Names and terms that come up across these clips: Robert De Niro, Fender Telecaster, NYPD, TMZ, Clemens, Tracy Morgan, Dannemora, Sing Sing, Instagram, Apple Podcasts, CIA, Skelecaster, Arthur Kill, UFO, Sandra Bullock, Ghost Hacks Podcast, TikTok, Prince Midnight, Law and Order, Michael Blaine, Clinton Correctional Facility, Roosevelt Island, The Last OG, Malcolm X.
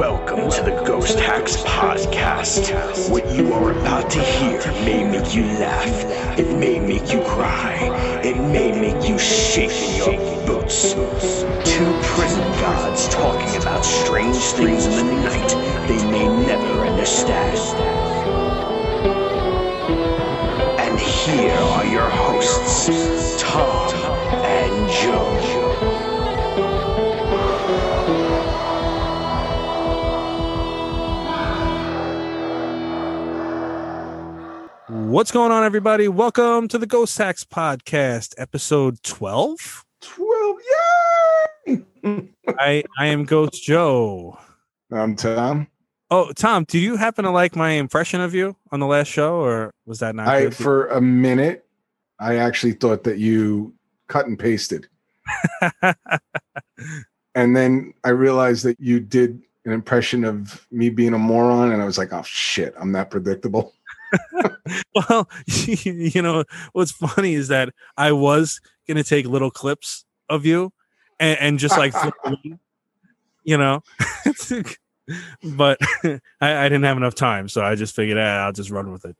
Welcome to the Ghost Hacks Podcast. What you are about to hear may make you laugh, it may make you cry, it may make you shake in your boots. Two prison guards talking about strange things in the night they may never understand. And here are your hosts, Tom and Joe. What's going on, everybody? Welcome to the Ghost Hacks Podcast, episode 12. 12, yay! I am Ghost Joe. I'm Tom. Oh, Tom, do you happen to like my impression of you on the last show, or was that not good? For a minute, I actually thought that you cut and pasted. And then I realized that you did an impression of me being a moron, and I was like, oh, shit, I'm that predictable. Well, you know, what's funny is that I was going to take little clips of you and just like, you know, but I didn't have enough time. So I just figured I'll just run with it.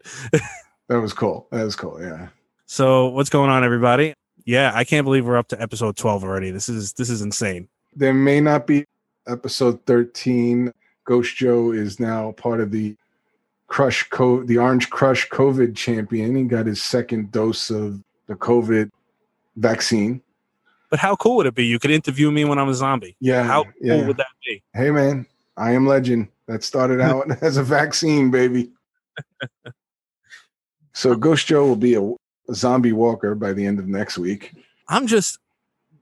That was cool. Yeah. So what's going on, everybody? Yeah. I can't believe we're up to episode 12 already. This is insane. There may not be episode 13. Ghost Joe is now part of the the Orange Crush COVID champion. He got his second dose of the COVID vaccine. But how cool would it be? You could interview me when I'm a zombie. Yeah. How cool would that be? Hey, man, I am legend. That started out as a vaccine, baby. So Ghost Joe will be a zombie walker by the end of next week. I'm just,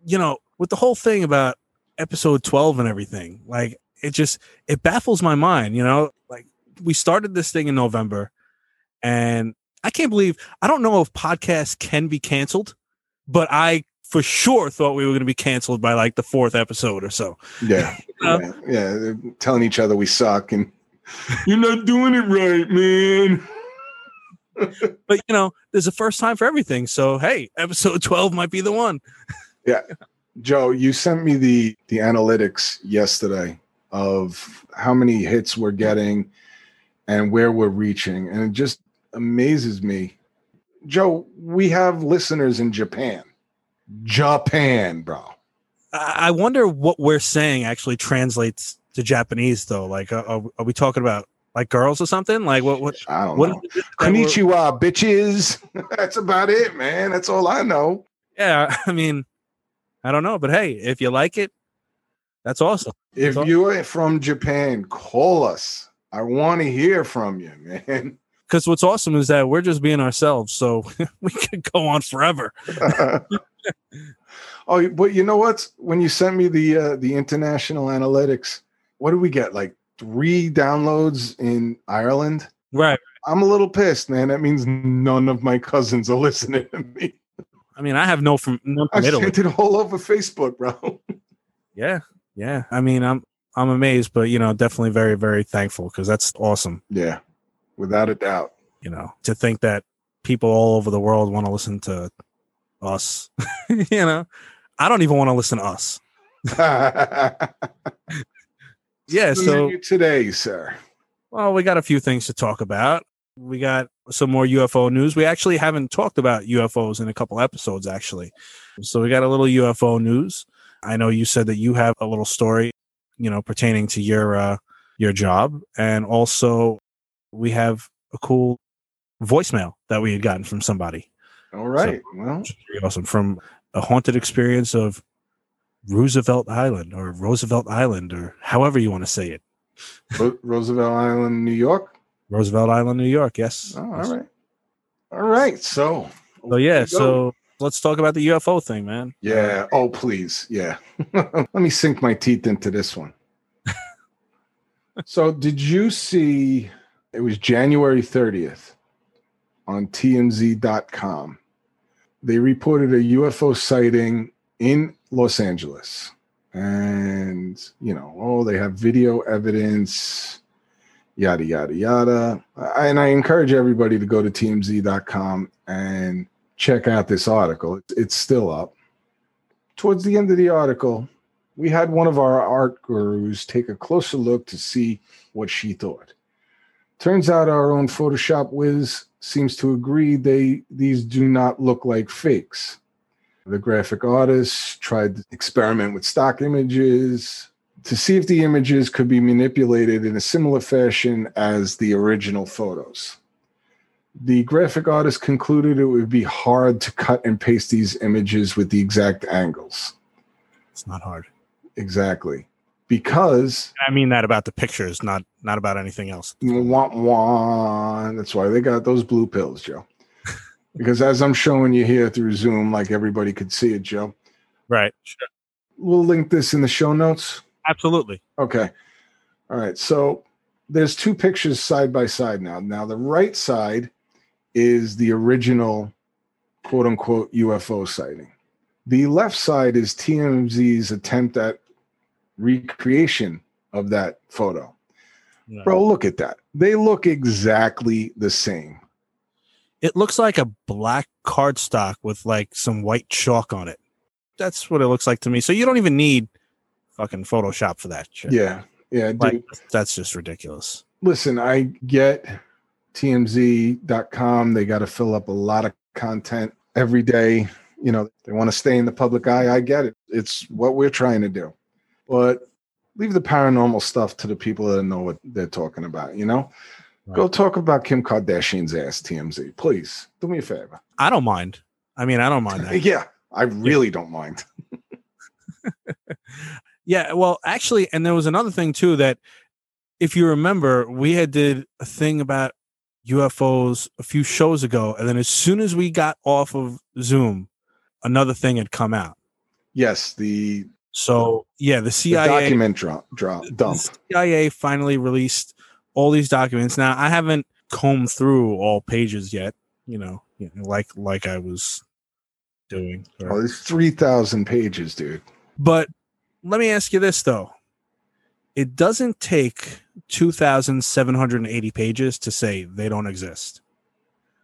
with the whole thing about episode 12 and everything, like it baffles my mind, like, we started this thing in November, and I can't believe, I don't know if podcasts can be canceled, but I for sure thought we were going to be canceled by like the fourth episode or so. Yeah. Yeah. They're telling each other we suck and you're not doing it right, man. But there's a first time for everything. So, hey, episode 12 might be the one. Yeah. Joe, you sent me the analytics yesterday of how many hits we're getting and where we're reaching. And it just amazes me. Joe, we have listeners in Japan. Japan, bro. I wonder what we're saying actually translates to Japanese, though. Like, are we talking about, like, girls or something? Like, what? I don't know. Konnichiwa, bitches. That's about it, man. That's all I know. Yeah, I mean, I don't know. But, hey, if you like it, that's awesome. If you're from Japan, call us. I want to hear from you, man. Because what's awesome is that we're just being ourselves, so we could go on forever. Oh, but you know what? When you sent me the international analytics, what did we get? Like 3 downloads in Ireland? Right. I'm a little pissed, man. That means none of my cousins are listening to me. I mean, I have none from Italy. I sent it all over Facebook, bro. Yeah. I mean, I'm amazed, but, definitely very, very thankful because that's awesome. Yeah, without a doubt. To think that people all over the world want to listen to us, I don't even want to listen to us. Yeah. So today, sir. Well, we got a few things to talk about. We got some more UFO news. We actually haven't talked about UFOs in a couple episodes, actually. So we got a little UFO news. I know you said that you have a little story pertaining to your job. And also we have a cool voicemail that we had gotten from somebody. All right. So, well, awesome. From a haunted experience of Roosevelt Island, or however you want to say it. Roosevelt Island, New York. Roosevelt Island, New York. Yes. Oh, all right. All right. So yeah. So let's talk about the UFO thing, man. Yeah. Oh, please. Yeah. Let me sink my teeth into this one. So did you see, it was January 30th on TMZ.com. They reported a UFO sighting in Los Angeles. And, they have video evidence, yada, yada, yada. And I encourage everybody to go to TMZ.com and check out this article. It's still up. Towards the end of the article, we had one of our art gurus take a closer look to see what she thought. Turns out our own Photoshop whiz seems to agree these do not look like fakes. The graphic artists tried to experiment with stock images to see if the images could be manipulated in a similar fashion as the original photos. The graphic artist concluded it would be hard to cut and paste these images with the exact angles. It's not hard. Exactly. Because I mean that about the pictures, not about anything else. Wah, wah. That's why they got those blue pills, Joe. Because as I'm showing you here through Zoom, like everybody could see it, Joe. Right. Sure. We'll link this in the show notes. Absolutely. Okay. All right. So there's two pictures side by side now. Now the right side is the original quote unquote UFO sighting. The left side is TMZ's attempt at recreation of that photo. No. Bro, look at that. They look exactly the same. It looks like a black cardstock with like some white chalk on it. That's what it looks like to me. So you don't even need fucking Photoshop for that shit. Yeah. Yeah. Like, dude, that's just ridiculous. Listen, I get TMZ.com. They got to fill up a lot of content every day. You know, they want to stay in the public eye. I get it. It's what we're trying to do. But leave the paranormal stuff to the people that know what they're talking about, you know? Right. Go talk about Kim Kardashian's ass, TMZ. Please, do me a favor. I don't mind. I mean, I don't mind that. Yeah, I really don't mind. Yeah, well, actually, and there was another thing, too, that if you remember, we had did a thing about UFOs a few shows ago, and then as soon as we got off of Zoom, another thing had come out. Yes, So, yeah, the CIA document dump. The CIA finally released all these documents. Now, I haven't combed through all pages yet, you know like I was doing. Oh, there's 3,000 pages, dude. But let me ask you this, though. It doesn't take 2,780 pages to say they don't exist.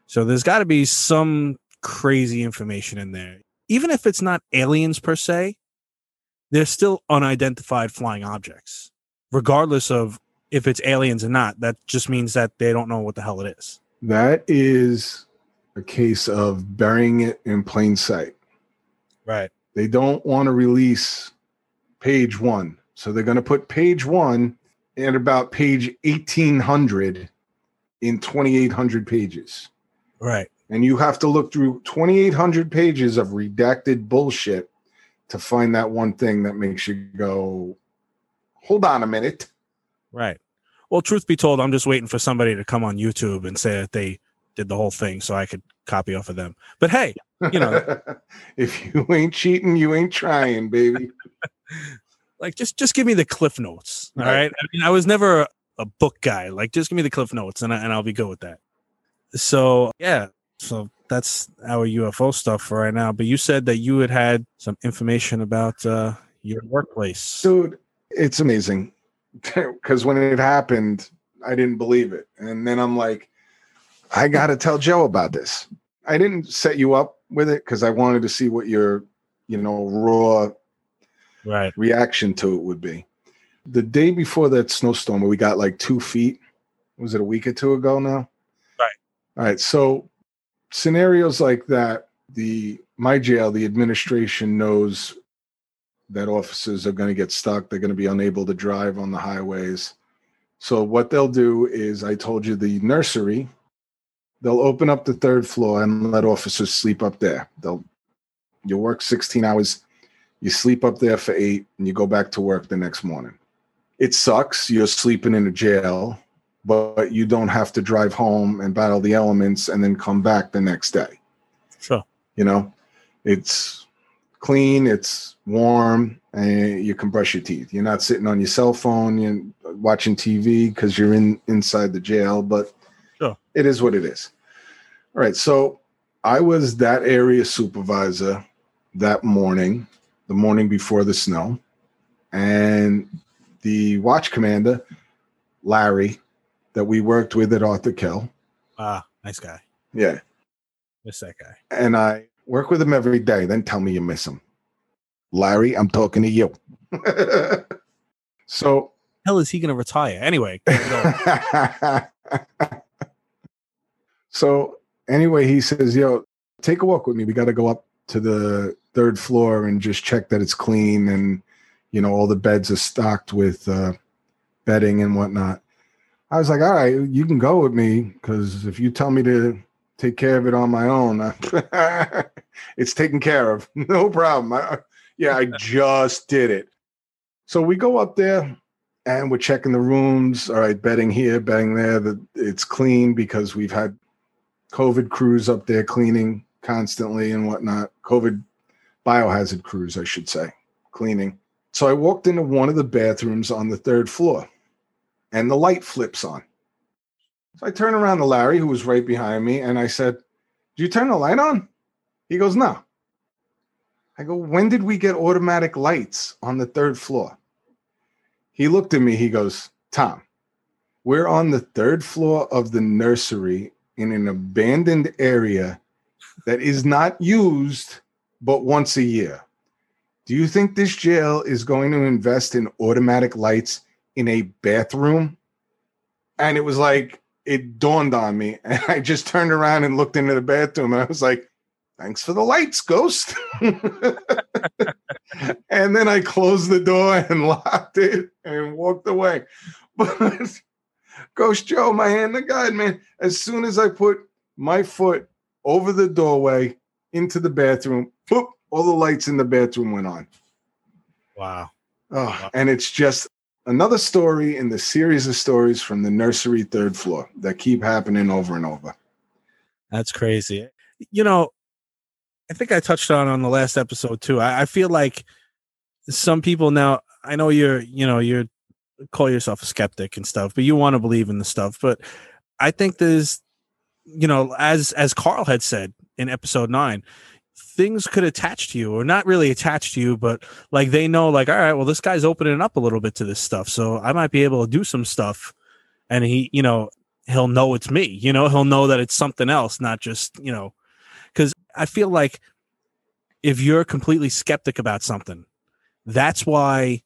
So there's got to be some crazy information in there. Even if it's not aliens per se, they're still unidentified flying objects, regardless of if it's aliens or not. That just means that they don't know what the hell it is. That is a case of burying it in plain sight. Right. They don't want to release page one. So they're going to put page one at about page 1800 in 2,800 pages. Right. And you have to look through 2,800 pages of redacted bullshit to find that one thing that makes you go, hold on a minute. Right. Well, truth be told, I'm just waiting for somebody to come on YouTube and say that they did the whole thing so I could copy off of them. But hey, you know, if you ain't cheating, you ain't trying, baby. Like, just give me the cliff notes. All right. I mean, I was never a book guy. Like, just give me the cliff notes and I'll be good with that. So, yeah. So that's our UFO stuff for right now. But you said that you had some information about your workplace. Dude, it's amazing. Because when it happened, I didn't believe it. And then I'm like, I got to tell Joe about this. I didn't set you up with it because I wanted to see what your, raw reaction to it would be. The day before that snowstorm where we got like 2 feet, was it a week or two ago now? Right. All right. So scenarios like that, my jail, the administration knows that officers are going to get stuck. They're going to be unable to drive on the highways. So what they'll do is, I told you the nursery, they'll open up the third floor and let officers sleep up there. You'll work 16 hours, you sleep up there for 8, and you go back to work the next morning. It sucks. You're sleeping in a jail, but you don't have to drive home and battle the elements and then come back the next day. Sure. It's clean, it's warm, and you can brush your teeth. You're not sitting on your cell phone, you're watching TV because you're inside the jail, but sure. It is what it is. All right, so I was that area supervisor that morning, the morning before the snow, and the watch commander, Larry, that we worked with at Arthur Kill. Ah, nice guy. Yeah. Miss that guy. And I work with him every day. Then tell me you miss him. Larry, I'm talking to you. So hell is he going to retire anyway? So anyway, he says, yo, take a walk with me. We got to go up to the third floor and just check that it's clean. And, you know, all the beds are stocked with bedding and whatnot. I was like, all right, you can go with me, because if you tell me to take care of it on my own, it's taken care of. No problem. I just did it. So we go up there and we're checking the rooms. All right, bedding here, bedding there. It's clean, because we've had COVID crews up there cleaning constantly and whatnot. COVID biohazard crews, I should say, cleaning. So I walked into one of the bathrooms on the third floor and the light flips on. So I turn around to Larry, who was right behind me, and I said, "Did you turn the light on?" He goes, "No." I go, "When did we get automatic lights on the third floor?" He looked at me. He goes, "Tom, we're on the third floor of the nursery in an abandoned area that is not used but once a year. Do you think this jail is going to invest in automatic lights in a bathroom?" And it was like, it dawned on me. And I just turned around and looked into the bathroom, and I was like, "Thanks for the lights, Ghost." And then I closed the door and locked it and walked away. But Ghost Joe, my hand to God, man, as soon as I put my foot over the doorway into the bathroom, boop, all the lights in the bathroom went on. Wow. Oh, wow. And it's just another story in the series of stories from the nursery third floor that keep happening over and over. That's crazy. You know, I think I touched on the last episode too. I feel like some people now, I know you're call yourself a skeptic and stuff, but you want to believe in the stuff. But I think there's, you know, as Carl had said in episode 9, things could attach to you, or not really attach to you, but like they know, like, all right, well, this guy's opening up a little bit to this stuff, so I might be able to do some stuff, and he, you know, he'll know it's me, you know, he'll know that it's something else, not just, you know. Because I feel like if you're completely skeptic about something, that's why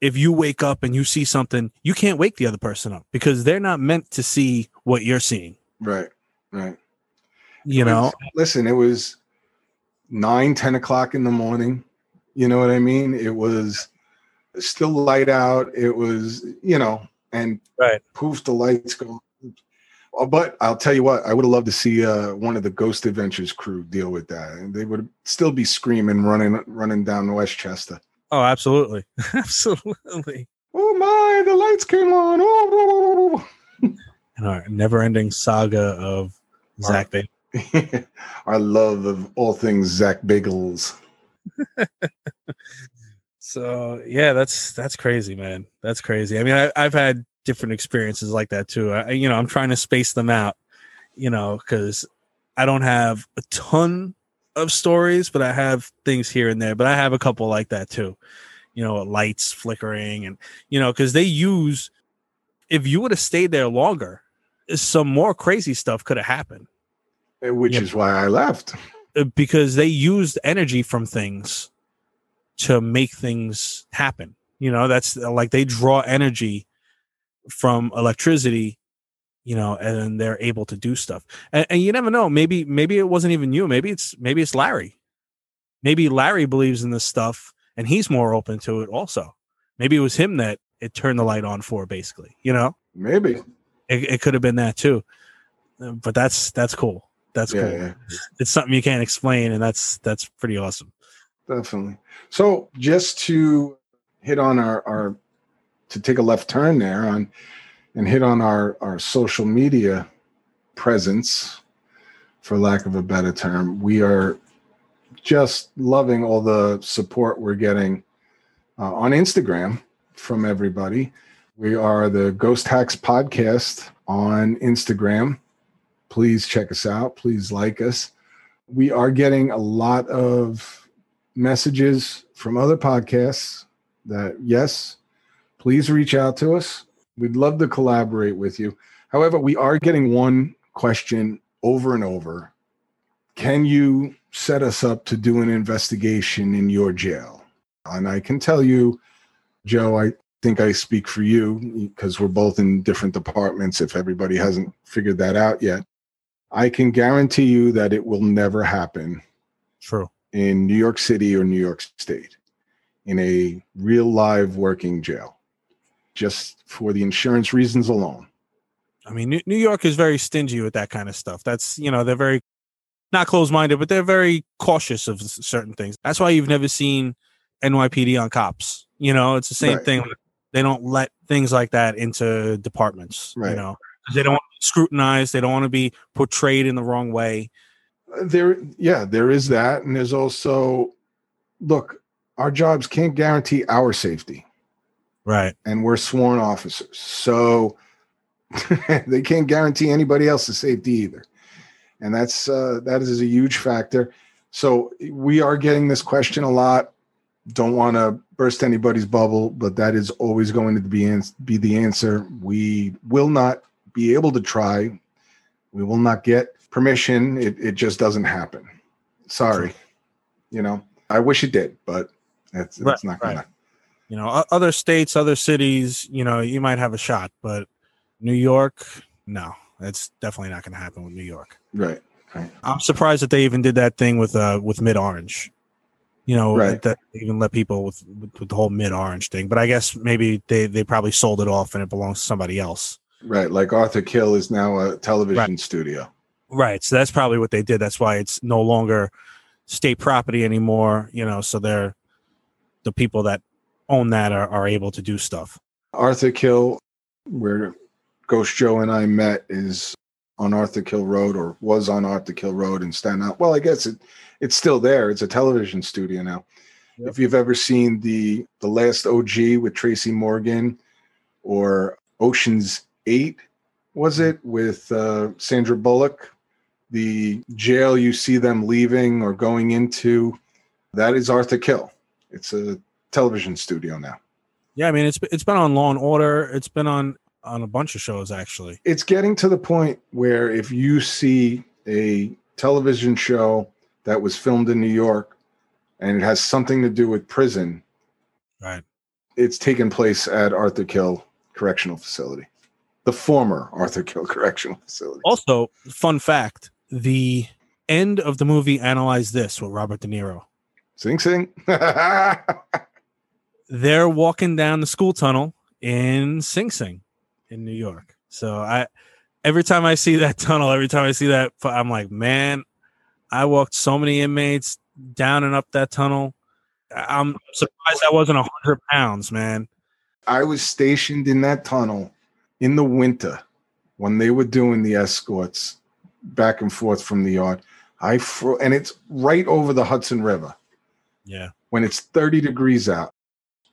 if you wake up and you see something, you can't wake the other person up, because they're not meant to see what you're seeing. Right, right. You know? Listen, it was 9, 10 o'clock in the morning. You know what I mean? It was still light out. It was, you know, and right. Poof, the lights go. But I'll tell you what, I would have loved to see one of the Ghost Adventures crew deal with that. And they would still be screaming, running down Westchester. Oh, absolutely. Absolutely. Oh my, the lights came on. Oh. And our never-ending saga of Zach Bagel. Our love of all things Zach Bagels. So, yeah, that's crazy, man. That's crazy. I mean, I've had different experiences like that too. I'm trying to space them out, you know, because I don't have a ton of stories, but I have things here and there. But I have a couple like that too, you know, lights flickering, and, you know, because if you would have stayed there longer, some more crazy stuff could have happened, which is why I left, because they used energy from things to make things happen. You know, that's like they draw energy from electricity, you know, and they're able to do stuff. And you never know. Maybe it wasn't even you. Maybe it's Larry. Maybe Larry believes in this stuff and he's more open to it also. Maybe it was him that it turned the light on for, basically, you know, maybe it could have been that too, but that's cool. That's cool. Yeah. It's something you can't explain. And that's pretty awesome. Definitely. So just to hit on our to take a left turn there on and hit on our social media presence, for lack of a better term. We are just loving all the support we're getting on Instagram from everybody. We are the Ghost Hacks Podcast on Instagram. Please check us out. Please like us. We are getting a lot of messages from other podcasts that, yes, please reach out to us. We'd love to collaborate with you. However, we are getting one question over and over. Can you set us up to do an investigation in your jail? And I can tell you Joe, I think I speak for you because we're both in different departments if everybody hasn't figured that out yet. I can guarantee you that it will never happen. True. In New York City or New York State, in a real live working jail, just for the insurance reasons alone. I mean, New York is very stingy with that kind of stuff. That's, you know, they're very not closed-minded, but they're very cautious of certain things. That's why you've never seen NYPD on cops. You know, it's the same right. thing. They don't let things like that into departments, right. you know. They don't want to be scrutinized. They don't want to be portrayed in the wrong way. There is that. And there's also, look, our jobs can't guarantee our safety. Right. And we're sworn officers. So they can't guarantee anybody else's safety either. And that is a huge factor. So we are getting this question a lot. Don't want to burst anybody's bubble, but that is always going to be the answer. We will not be able to try. We will not get permission. It just doesn't happen. Sorry. You know, I wish it did, but it's not going to. You know, other states, other cities, you know, you might have a shot, but New York, no, that's definitely not going to happen with New York. Right. Right. I'm surprised that they even did that thing with Mid-Orange. You know, right. that they even let people with the whole Mid-Orange thing. But I guess maybe they probably sold it off and it belongs to somebody else. Right. Like Arthur Kill is now a television right. studio. Right. So that's probably what they did. That's why it's no longer state property anymore. You know, so they're the people that own that are able to do stuff. Arthur Kill, where Ghost Joe and I met, is on Arthur Kill Road, or was on Arthur Kill Road in Staten Island. Well, I guess it's still there. It's a television studio now. Yep. If you've ever seen the Last OG with Tracy Morgan, or Ocean's 8, was it, with Sandra Bullock, the jail you see them leaving or going into, that is Arthur Kill. It's a television studio now. Yeah, I mean, it's been on Law and Order. It's been on a bunch of shows, actually. It's getting to the point where if you see a television show that was filmed in New York and it has something to do with prison, right? It's taken place at Arthur Kill Correctional Facility, the former Arthur Kill Correctional Facility. Also, fun fact, the end of the movie Analyze This with Robert De Niro. Sing Sing. They're walking down the school tunnel in Sing Sing in New York. So every time I see that tunnel, every time I see that, I'm like, man, I walked so many inmates down and up that tunnel. I'm surprised I wasn't 100 pounds, man. I was stationed in that tunnel in the winter when they were doing the escorts back and forth from the yard. And it's right over the Hudson River. Yeah. When it's 30 degrees out,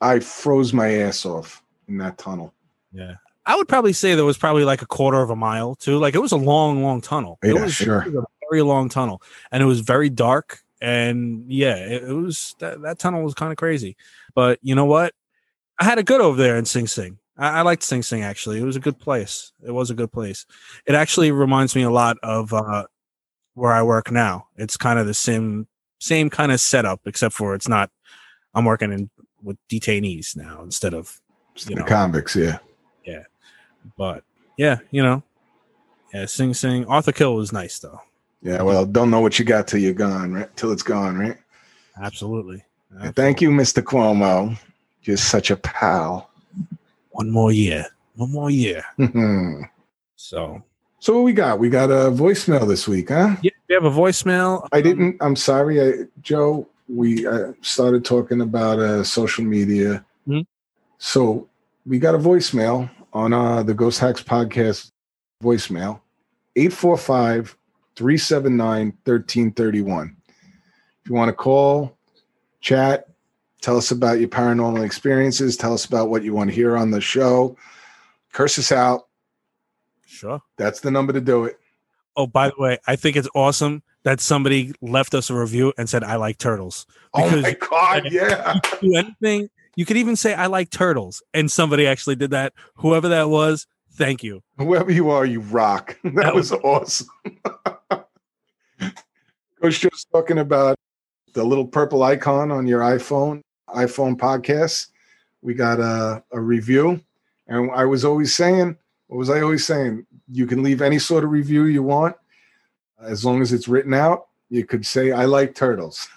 I froze my ass off in that tunnel. Yeah. I would probably say there was probably like a quarter of a mile too. Like, it was a long, long tunnel. Yeah, it was a very long tunnel, and it was very dark. And yeah, it was that tunnel was kind of crazy, but you know what? I had a good over there in Sing Sing. I liked Sing Sing, actually. It was a good place. It was a good place. It actually reminds me a lot of where I work now. It's kind of the same kind of setup, except for it's not. I'm working with detainees now instead of convicts. Yeah. Yeah. But yeah, you know, yeah, Sing Sing. Arthur Kill was nice though. Yeah. Well, don't know what you got till you're gone, right? Till it's gone, right? Absolutely. And thank you, Mr. Cuomo. You're such a pal. One more year. So what we got? We got a voicemail this week, huh? Yeah, we have a voicemail. I'm sorry, Joe. We started talking about social media. Mm-hmm. So we got a voicemail on the Ghost Hacks Podcast voicemail, 845-379-1331. If you want to call, chat, tell us about your paranormal experiences, tell us about what you want to hear on the show, curse us out. Sure. That's the number to do it. Oh, by the way, I think it's awesome that somebody left us a review and said, I like turtles. Because, oh my God, yeah. You do anything. You could even say, I like turtles. And somebody actually did that. Whoever that was, thank you. Whoever you are, you rock. That was awesome. Coach Joe's talking about the little purple icon on your iPhone podcasts. We got a review. And I was always saying, what was I always saying? You can leave any sort of review you want. As long as it's written out, you could say, I like turtles.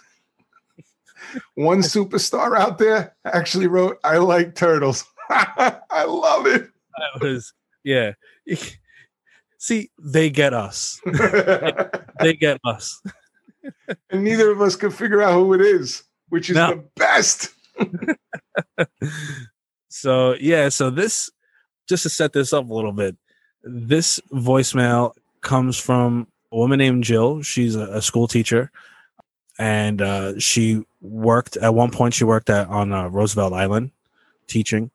One superstar out there actually wrote, I like turtles. I love it. That was, yeah. See, they get us. They get us. And neither of us could figure out who it is, which is the best. So, yeah. So this, just to set this up a little bit, this voicemail comes from a woman named Jill. She's a school teacher. And she worked at one point, she worked on Roosevelt Island teaching.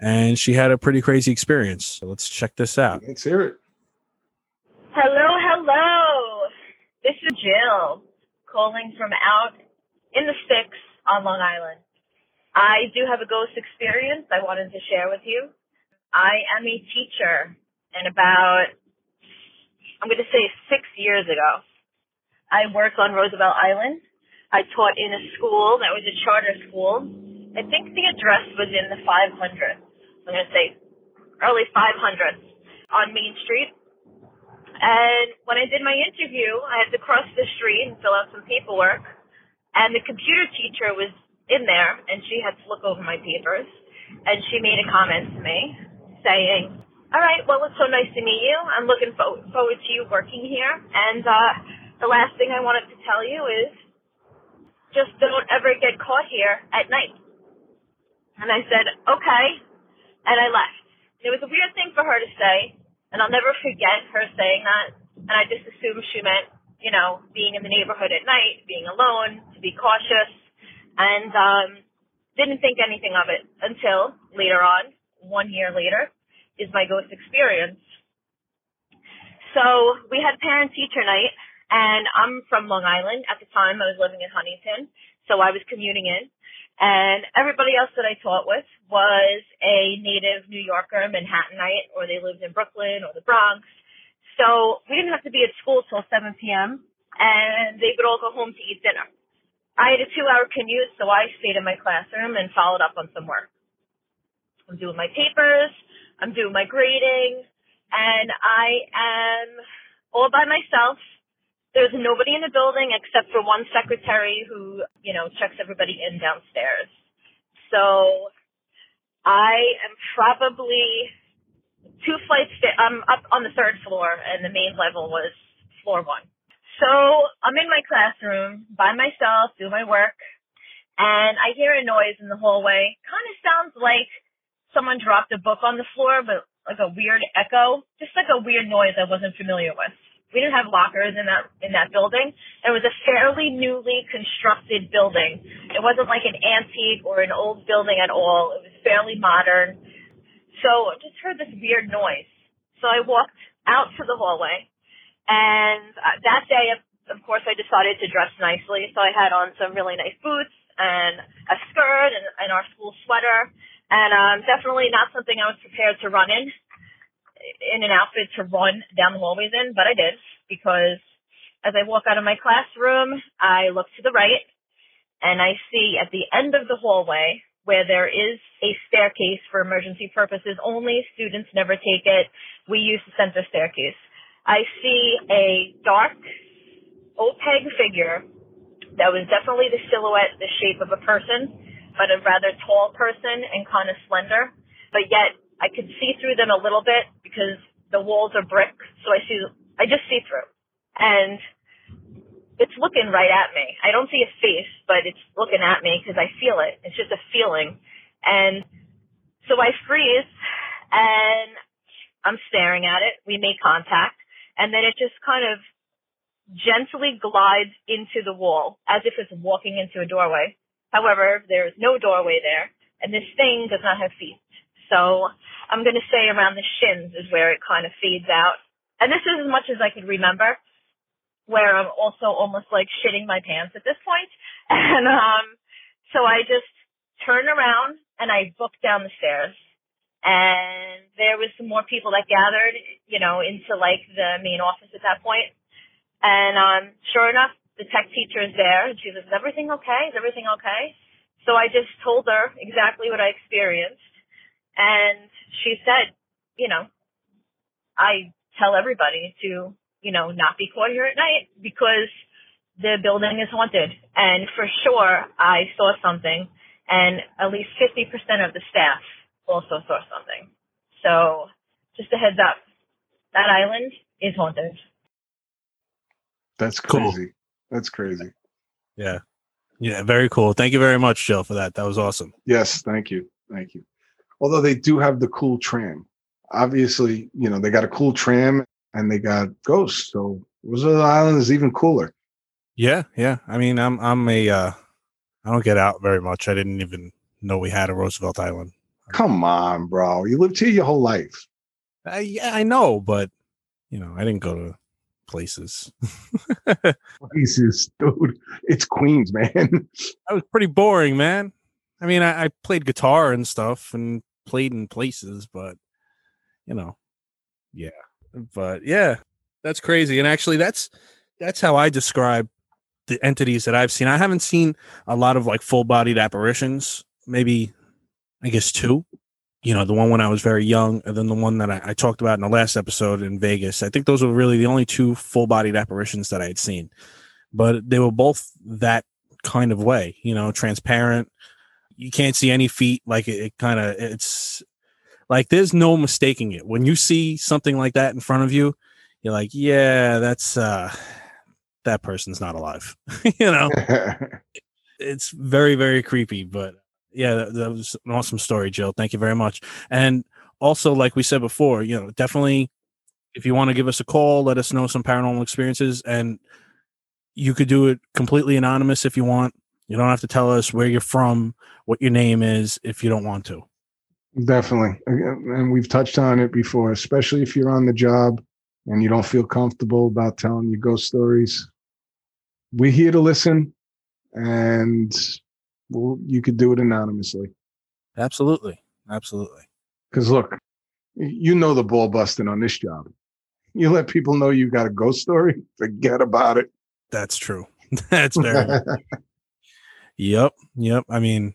And she had a pretty crazy experience. So let's check this out. Let's hear it. Hello. This is Jill calling from out in the sticks on Long Island. I do have a ghost experience I wanted to share with you. I am a teacher, and about, I'm going to say 6 years ago, I worked on Roosevelt Island. I taught in a school that was a charter school. I think the address was in the 500s. I'm going to say early 500s on Main Street. And when I did my interview, I had to cross the street and fill out some paperwork. And the computer teacher was in there, and she had to look over my papers, and she made a comment to me saying, all right, well, it's so nice to meet you. I'm looking forward to you working here. And the last thing I wanted to tell you is just don't ever get caught here at night. And I said, okay, and I left. It was a weird thing for her to say, and I'll never forget her saying that, and I just assumed she meant, you know, being in the neighborhood at night, being alone, to be cautious. And didn't think anything of it until later on, 1 year later, is my ghost experience. So we had parent-teacher night, and I'm from Long Island. At the time, I was living in Huntington, so I was commuting in. And everybody else that I taught with was a native New Yorker, Manhattanite, or they lived in Brooklyn or the Bronx. So we didn't have to be at school till 7 p.m., and they could all go home to eat dinner. I had a 2-hour commute, so I stayed in my classroom and followed up on some work. I'm doing my papers, I'm doing my grading, and I am all by myself. There's nobody in the building except for one secretary who, you know, checks everybody in downstairs. So I am probably 2 flights, I'm up on the 3rd floor, and the main level was floor 1. So I'm in my classroom by myself, do my work, and I hear a noise in the hallway. Kind of sounds like someone dropped a book on the floor, but like a weird echo, just like a weird noise I wasn't familiar with. We didn't have lockers in that building. It was a fairly newly constructed building. It wasn't like an antique or an old building at all. It was fairly modern. So I just heard this weird noise. So I walked out to the hallway. And that day, of course, I decided to dress nicely. So I had on some really nice boots and a skirt and our school sweater. And definitely not something I was prepared to run in an outfit to run down the hallways in. But I did, because as I walk out of my classroom, I look to the right, and I see at the end of the hallway where there is a staircase for emergency purposes only. Students never take it. We use the center staircase. I see a dark, opaque figure that was definitely the silhouette, the shape of a person, but a rather tall person and kind of slender. But yet I could see through them a little bit because the walls are brick, so I just see through. And it's looking right at me. I don't see a face, but it's looking at me because I feel it. It's just a feeling. And so I freeze, and I'm staring at it. We make contact. And then it just kind of gently glides into the wall as if it's walking into a doorway. However, there is no doorway there, and this thing does not have feet. So I'm going to say around the shins is where it kind of fades out. And this is as much as I can remember, where I'm also almost like shitting my pants at this point. And so I just turn around, and I book down the stairs. And there was some more people that gathered, you know, into like the main office at that point. And sure enough, the tech teacher is there, and she says, "Is everything okay? Is everything okay?" So I just told her exactly what I experienced. And she said, you know, I tell everybody to, you know, not be caught here at night because the building is haunted. And for sure, I saw something. And at least 50% of the staff also saw something. So just a heads up, that island is haunted. That's crazy. Cool. That's crazy. Yeah. Yeah, very cool. Thank you very much, Jill, for that. That was awesome. Yes, thank you. Thank you. Although they do have the cool tram. Obviously, you know, they got a cool tram and they got ghosts. So Roosevelt Island is even cooler. Yeah, yeah. I mean, I don't get out very much. I didn't even know we had a Roosevelt Island. Come on, bro. You lived here your whole life. Yeah, I know, but, you know, I didn't go to places. Places, dude. It's Queens, man. I was pretty boring, man. I mean, I played guitar and stuff and played in places, but, you know, yeah. But, yeah, that's crazy. And actually, that's how I describe the entities that I've seen. I haven't seen a lot of like full-bodied apparitions, maybe I guess two, you know, the one when I was very young and then the one that I talked about in the last episode in Vegas. I think those were really the only two full-bodied apparitions that I had seen, but they were both that kind of way, you know, transparent. You can't see any feet. Like it's like, there's no mistaking it. When you see something like that in front of you, you're like, yeah, that's that person's not alive. You know, it's very, very creepy, but yeah, that was an awesome story, Jill. Thank you very much. And also, like we said before, you know, definitely if you want to give us a call, let us know some paranormal experiences, and you could do it completely anonymous if you want. You don't have to tell us where you're from, what your name is, if you don't want to. Definitely. And we've touched on it before, especially if you're on the job and you don't feel comfortable about telling your ghost stories. We're here to listen, and well, you could do it anonymously. Absolutely. Absolutely. Because look, you know the ball busting on this job. You let people know you got a ghost story, forget about it. That's true. That's very true. Yep. Yep. I mean,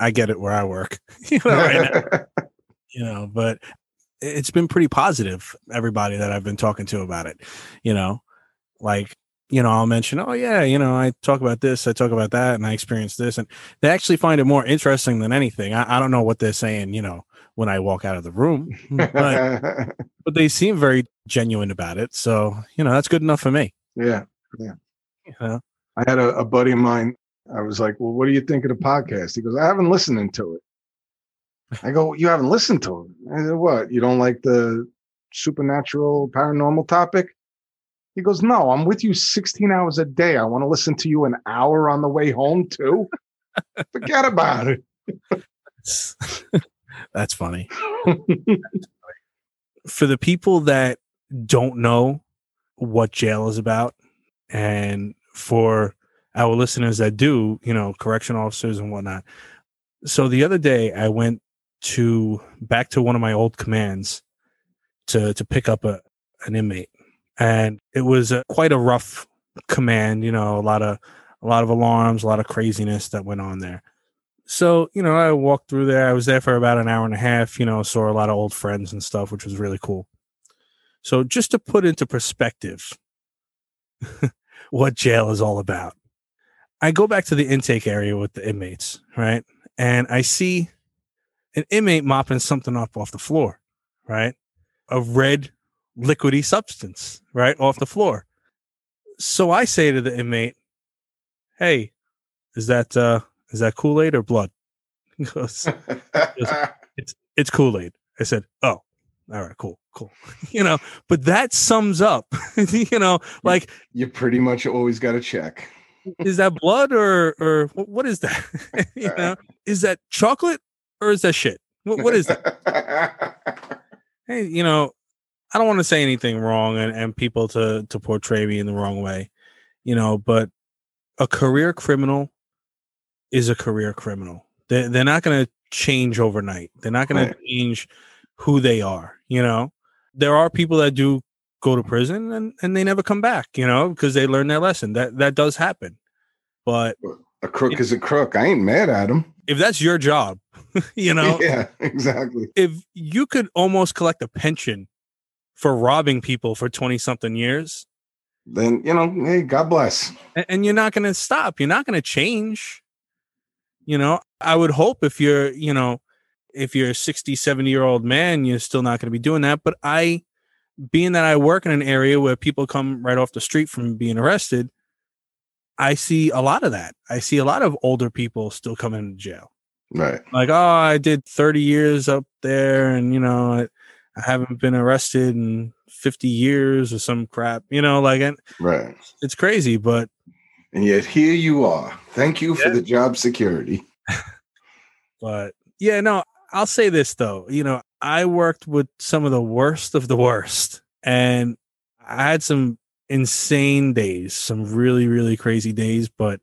I get it where I work. You know, right now. You know, but it's been pretty positive, everybody that I've been talking to about it. You know, like, you know, I'll mention, oh, yeah, you know, I talk about this, I talk about that, and I experienced this. And they actually find it more interesting than anything. I don't know what they're saying, you know, when I walk out of the room, but they seem very genuine about it. So, you know, that's good enough for me. Yeah. Yeah. You know? I had a buddy of mine. I was like, well, what do you think of the podcast? He goes, I haven't listened to it. I go, you haven't listened to it? I said, what? You don't like the supernatural paranormal topic? He goes, no, I'm with you 16 hours a day. I want to listen to you an hour on the way home, too. Forget about it. That's funny. For the people that don't know what jail is about, and for our listeners that do, you know, correction officers and whatnot. So the other day I went back to one of my old commands to pick up an inmate. And it was quite a rough command, you know, a lot of alarms, a lot of craziness that went on there. So, you know, I walked through there. I was there for about an hour and a half, you know, saw a lot of old friends and stuff, which was really cool. So just to put into perspective what jail is all about, I go back to the intake area with the inmates, right? And I see an inmate mopping something up off the floor, right? A red liquidy substance, right? Off the floor. So I say to the inmate, hey, is that Kool-Aid or blood? He goes, it's Kool-Aid. I said, oh, all right, cool. You know, but that sums up, you know, like you pretty much always got to check. Is that blood or what is that? You know, is that chocolate or is that shit? What is that? Hey, you know, I don't want to say anything wrong and people to portray me in the wrong way, you know, but a career criminal is a career criminal. They're not going to change overnight. They're not going to change who they are. You know, there are people that do go to prison and they never come back, you know, because they learn their lesson. That does happen. But A crook is a crook. I ain't mad at him. If that's your job, you know? Yeah, exactly. If you could almost collect a pension for robbing people for 20-something years, then, you know, hey, God bless. And you're not going to stop. You're not going to change. You know, I would hope if you're, you know, if you're a 60, 70-year-old man, you're still not going to be doing that. But being that I work in an area where people come right off the street from being arrested, I see a lot of that. I see a lot of older people still coming to jail. Right. Like, oh, I did 30 years up there and, you know, I haven't been arrested in 50 years or some crap, you know, like, and right. It's crazy, but. And yet here you are. Thank you for the job security. But yeah, no, I'll say this though. You know, I worked with some of the worst, and I had some insane days, some really, really crazy days. But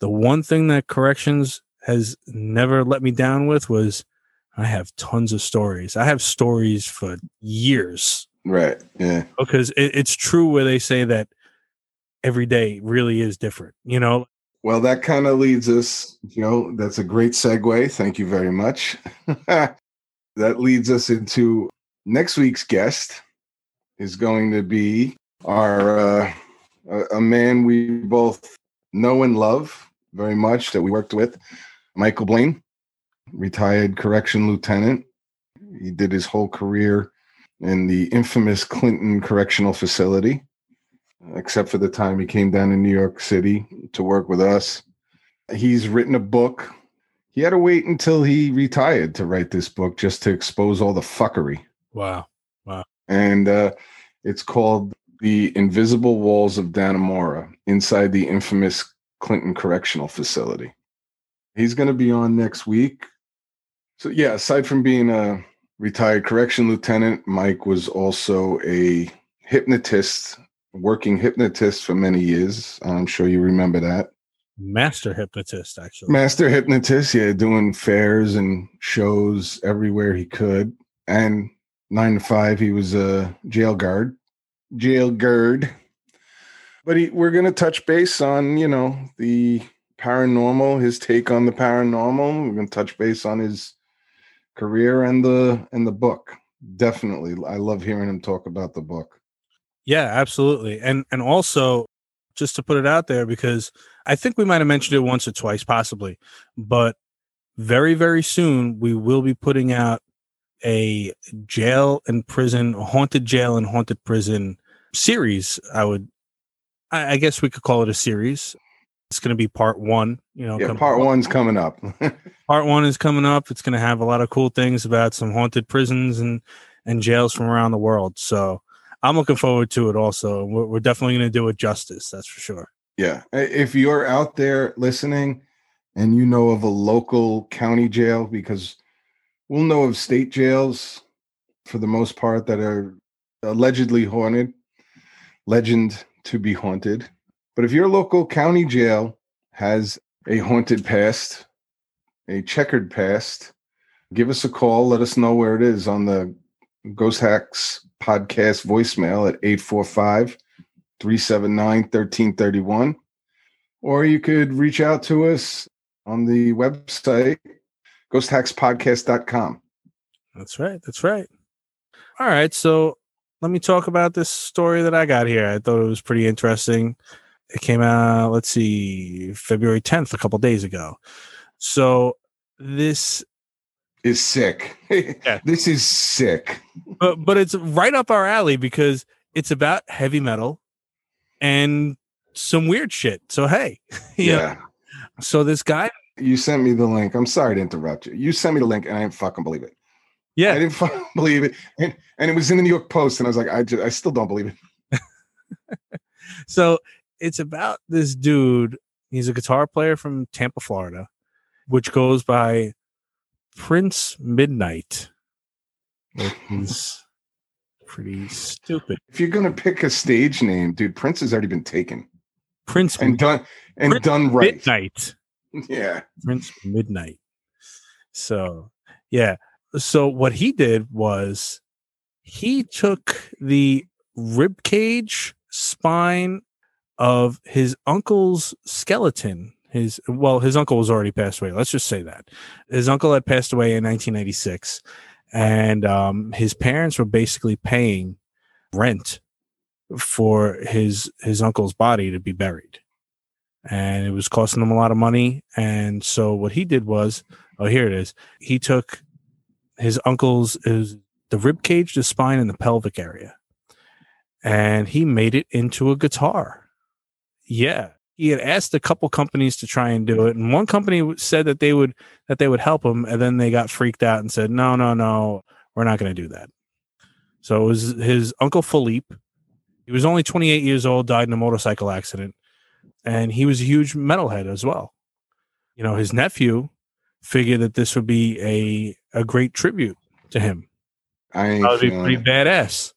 the one thing that corrections has never let me down with was I have tons of stories. I have stories for years. Right. Yeah. Because it's true where they say that every day really is different, you know? Well, that kind of leads us, you know, that's a great segue. Thank you very much. That leads us into next week's guest is going to be our a man we both know and love very much that we worked with, Michael Blaine, retired correction lieutenant. He did his whole career in the infamous Clinton Correctional Facility, except for the time he came down to New York City to work with us. He's written a book. He had to wait until he retired to write this book just to expose all the fuckery. Wow. And it's called The Invisible Walls of Dannemora, Inside the Infamous Clinton Correctional Facility. He's going to be on next week. So, yeah, aside from being a retired correction lieutenant, Mike was also a hypnotist, working hypnotist for many years. I'm sure you remember that. Master hypnotist, actually. Master hypnotist, yeah, doing fairs and shows everywhere he could. And 9 to 5, he was a jail guard. But we're going to touch base on, you know, the paranormal, his take on the paranormal. We're going to touch base on his career and the book. Definitely. I love hearing him talk about the book. Yeah, absolutely. And also, just to put it out there, because I think we might have mentioned it once or twice, possibly, but very, very soon we will be putting out a jail and prison, haunted jail and haunted prison series. I guess we could call it a series. It's going to be part 1, you know. Yeah, part 1's coming up. Part 1 is coming up. It's going to have a lot of cool things about some haunted prisons and jails from around the world. So I'm looking forward to it also. We're definitely going to do it justice. That's for sure. Yeah. If you're out there listening and you know of a local county jail, because we'll know of state jails for the most part that are allegedly haunted, legend to be haunted. But if your local county jail has a haunted past, a checkered past, give us a call. Let us know where it is on the Ghost Hacks Podcast voicemail at 845-379-1331. Or you could reach out to us on the website, ghosthackspodcast.com. That's right. All right, so let me talk about this story that I got here. I thought it was pretty interesting. It came out, let's see, February 10th, a couple days ago. So this is sick. Yeah. This is sick. But it's right up our alley because it's about heavy metal and some weird shit. So, hey. Yeah. So this guy. You sent me the link. I'm sorry to interrupt you. You sent me the link and I didn't fucking believe it. Yeah. I didn't fucking believe it. And it was in the New York Post and I was like, I still don't believe it. So it's about this dude. He's a guitar player from Tampa, Florida, which goes by Prince Midnight. It's pretty stupid. If you're going to pick a stage name, dude, Prince has already been taken. Prince done right. Midnight. Yeah. Prince Midnight. So, yeah. So what he did was he took the rib cage, spine of his uncle's skeleton, His uncle was already passed away. Let's just say that his uncle had passed away in 1986, and his parents were basically paying rent for his uncle's body to be buried, and it was costing them a lot of money. And so what he did was, oh, here it is. He took his uncle's the rib cage, the spine, and the pelvic area, and he made it into a guitar. Yeah. He had asked a couple companies to try and do it, and one company said that they would help him, and then they got freaked out and said, "No, we're not going to do that." So it was his uncle Philippe. He was only 28 years old, died in a motorcycle accident, and he was a huge metalhead as well. You know, his nephew figured that this would be a great tribute to him. That would be pretty badass.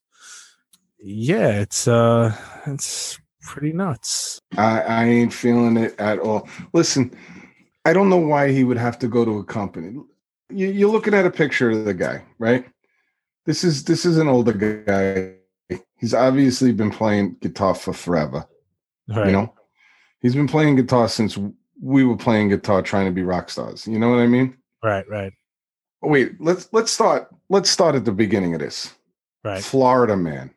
Yeah, it's pretty nuts. I ain't feeling it at all. Listen, I don't know why he would have to go to a company. You're looking at a picture of the guy, right? This is an older guy. He's obviously been playing guitar for forever. Right. You know, he's been playing guitar since we were playing guitar, trying to be rock stars. You know what I mean? Right. Wait, let's start at the beginning of this. Right, Florida man.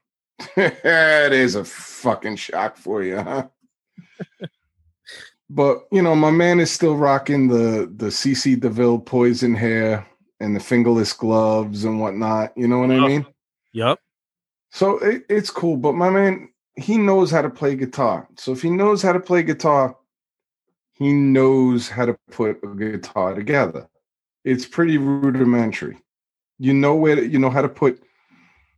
It is a fucking shock for you, huh? But, you know, my man is still rocking the CC DeVille poison hair and the fingerless gloves and whatnot. You know what I mean? Yep. So it's cool. But my man, he knows how to play guitar. So if he knows how to play guitar, he knows how to put a guitar together. It's pretty rudimentary. You know how to put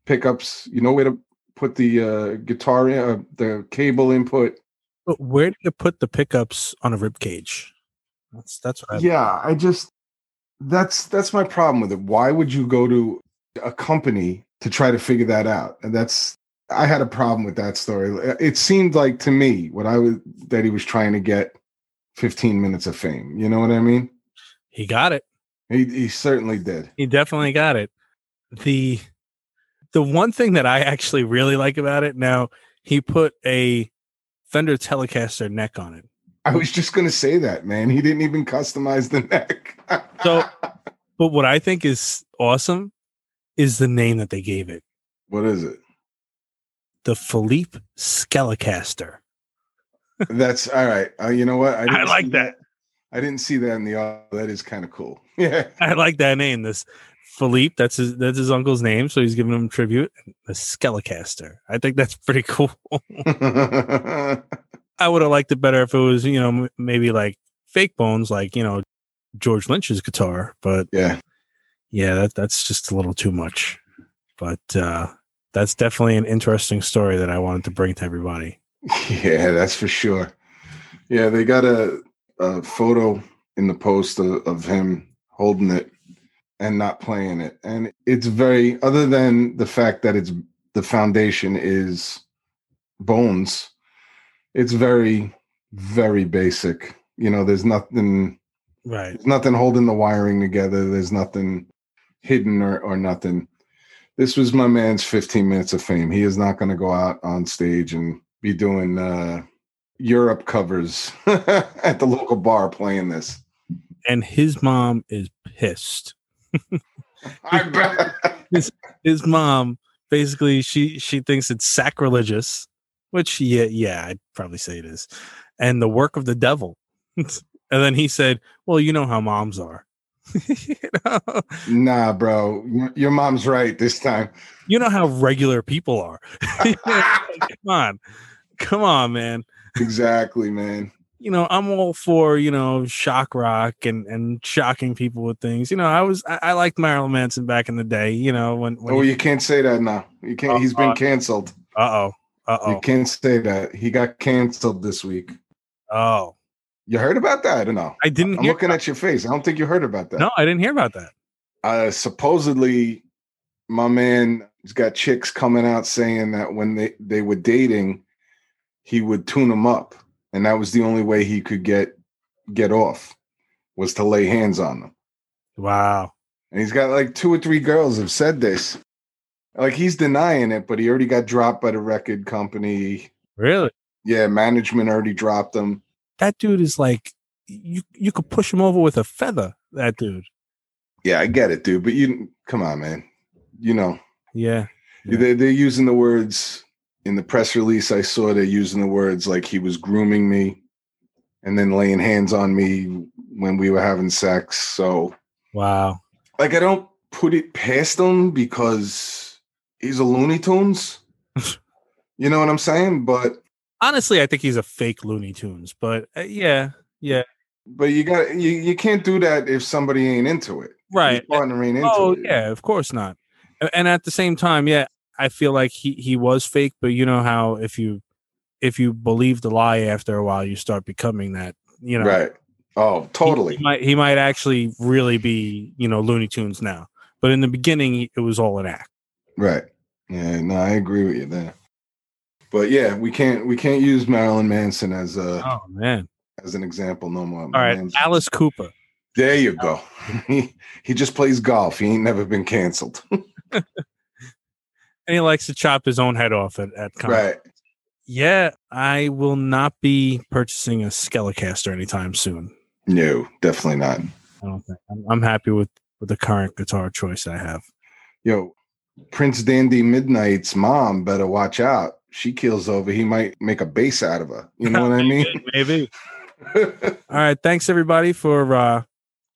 pickups. You know where to put the guitar in, the cable input. But where do you put the pickups on a ribcage? That's what that's my problem with it. Why would you go to a company to try to figure that out? And I had a problem with that story. It seemed like to me that he was trying to get 15 minutes of fame. You know what I mean? He got it. He certainly did. He definitely got it. The one thing that I actually really like about it, now, he put a Fender Telecaster neck on it. I was just going to say that, man. He didn't even customize the neck. But what I think is awesome is the name that they gave it. What is it? The Philippe Skelecaster. That's all right. You know what? I like that. I didn't see that in the audio. That is kind of cool. Yeah, I like that name. This Philippe, that's his uncle's name, so he's giving him tribute. The Skelecaster. I think that's pretty cool. I would have liked it better if it was, you know, maybe like fake bones, like, you know, George Lynch's guitar. But yeah, that's just a little too much. But that's definitely an interesting story that I wanted to bring to everybody. Yeah, that's for sure. Yeah, they got a photo in the post of him holding it and not playing it. And it's very, other than the fact that it's the foundation is bones, it's very, very basic. You know, there's nothing, right? There's nothing holding the wiring together. There's nothing hidden or nothing. This was my man's 15 minutes of fame. He is not going to go out on stage and be doing Europe covers at the local bar playing this. And his mom is pissed. I bet. His mom, basically, she thinks it's sacrilegious, which I'd probably say it is, and the work of the devil. And then he said, "Well, you know how moms are." You know? Nah, bro, your mom's right this time. You know how regular people are. Come on, man. Exactly, man. You know, I'm all for, you know, shock rock and shocking people with things. You know, I liked Marilyn Manson back in the day, you know, when you can't say that now. You can't. He's been canceled. Uh-oh. You can't say that. He got canceled this week. Oh. You heard about that? I don't know. I didn't. I'm looking at your face. I don't think you heard about that. No, I didn't hear about that. Supposedly, my man's got chicks coming out saying that when they were dating, he would tune them up. And that was the only way he could get off, was to lay hands on them. Wow. And he's got like 2 or 3 girls have said this. Like, he's denying it, but he already got dropped by the record company. Really? Yeah, management already dropped him. That dude is like you could push him over with a feather, that dude. Yeah, I get it, dude. But you, come on, man. You know. Yeah. Yeah. They're using the words in the press release. I saw they're using the words like he was grooming me and then laying hands on me when we were having sex. So. Wow. Like, I don't put it past him because he's a Looney Tunes. You know what I'm saying? But. Honestly, I think he's a fake Looney Tunes. But yeah. Yeah. But you can't do that if somebody ain't into it. Right. Oh, yeah, of course not. And at the same time, yeah, I feel like he was fake, but you know how if you believe the lie after a while, you start becoming that, you know. Right. Oh, totally. He might actually really be, you know, Looney Tunes now. But in the beginning, it was all an act. Right. Yeah, no, I agree with you there. But yeah, we can't use Marilyn Manson as a as an example no more. All right, Manson. Alice Cooper. There you go. He just plays golf. He ain't never been canceled. And he likes to chop his own head off at right. Yeah, I will not be purchasing a Skelecaster anytime soon. No, definitely not. I don't think. I'm happy with the current guitar choice I have. Yo, Prince Dandy Midnight's mom better watch out. She keels over. He might make a bass out of her. You know what I mean? Maybe. All right. Thanks, everybody, for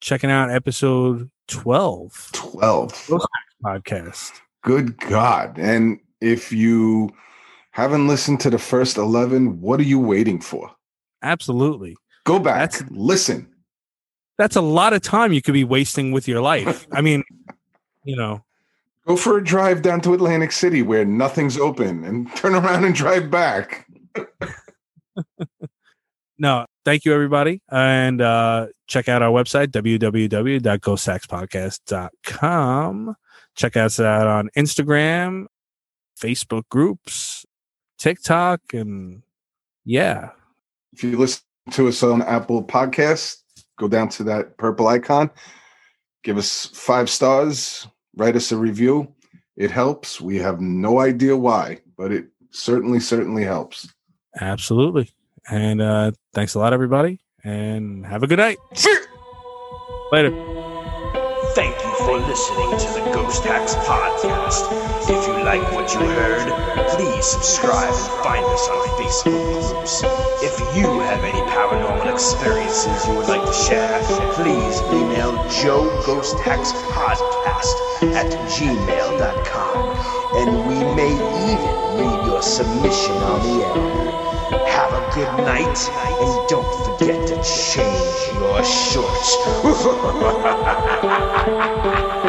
checking out episode 12. 12. Ghost Hacks Podcast. Good God. And if you haven't listened to the first 11, what are you waiting for? Absolutely. Go back. Listen. That's a lot of time you could be wasting with your life. I mean, you know. Go for a drive down to Atlantic City where nothing's open and turn around and drive back. No, thank you, everybody. And check out our website, www.ghosthackspodcast.com. Check us out on Instagram, Facebook groups, TikTok, and yeah. If you listen to us on Apple Podcasts, go down to that purple icon. Give us 5 stars. Write us a review. It helps. We have no idea why, but it certainly helps. Absolutely. And thanks a lot, everybody, and have a good night. Later. Thank you for listening to the Ghost Hacks Podcast. If you like what you heard, please subscribe and find us on Facebook groups. If you have any paranormal experiences you would like to share, please email joeghosthackspodcast@gmail.com, and we may even read your submission on the air. Have a good night, and don't forget to change your shorts.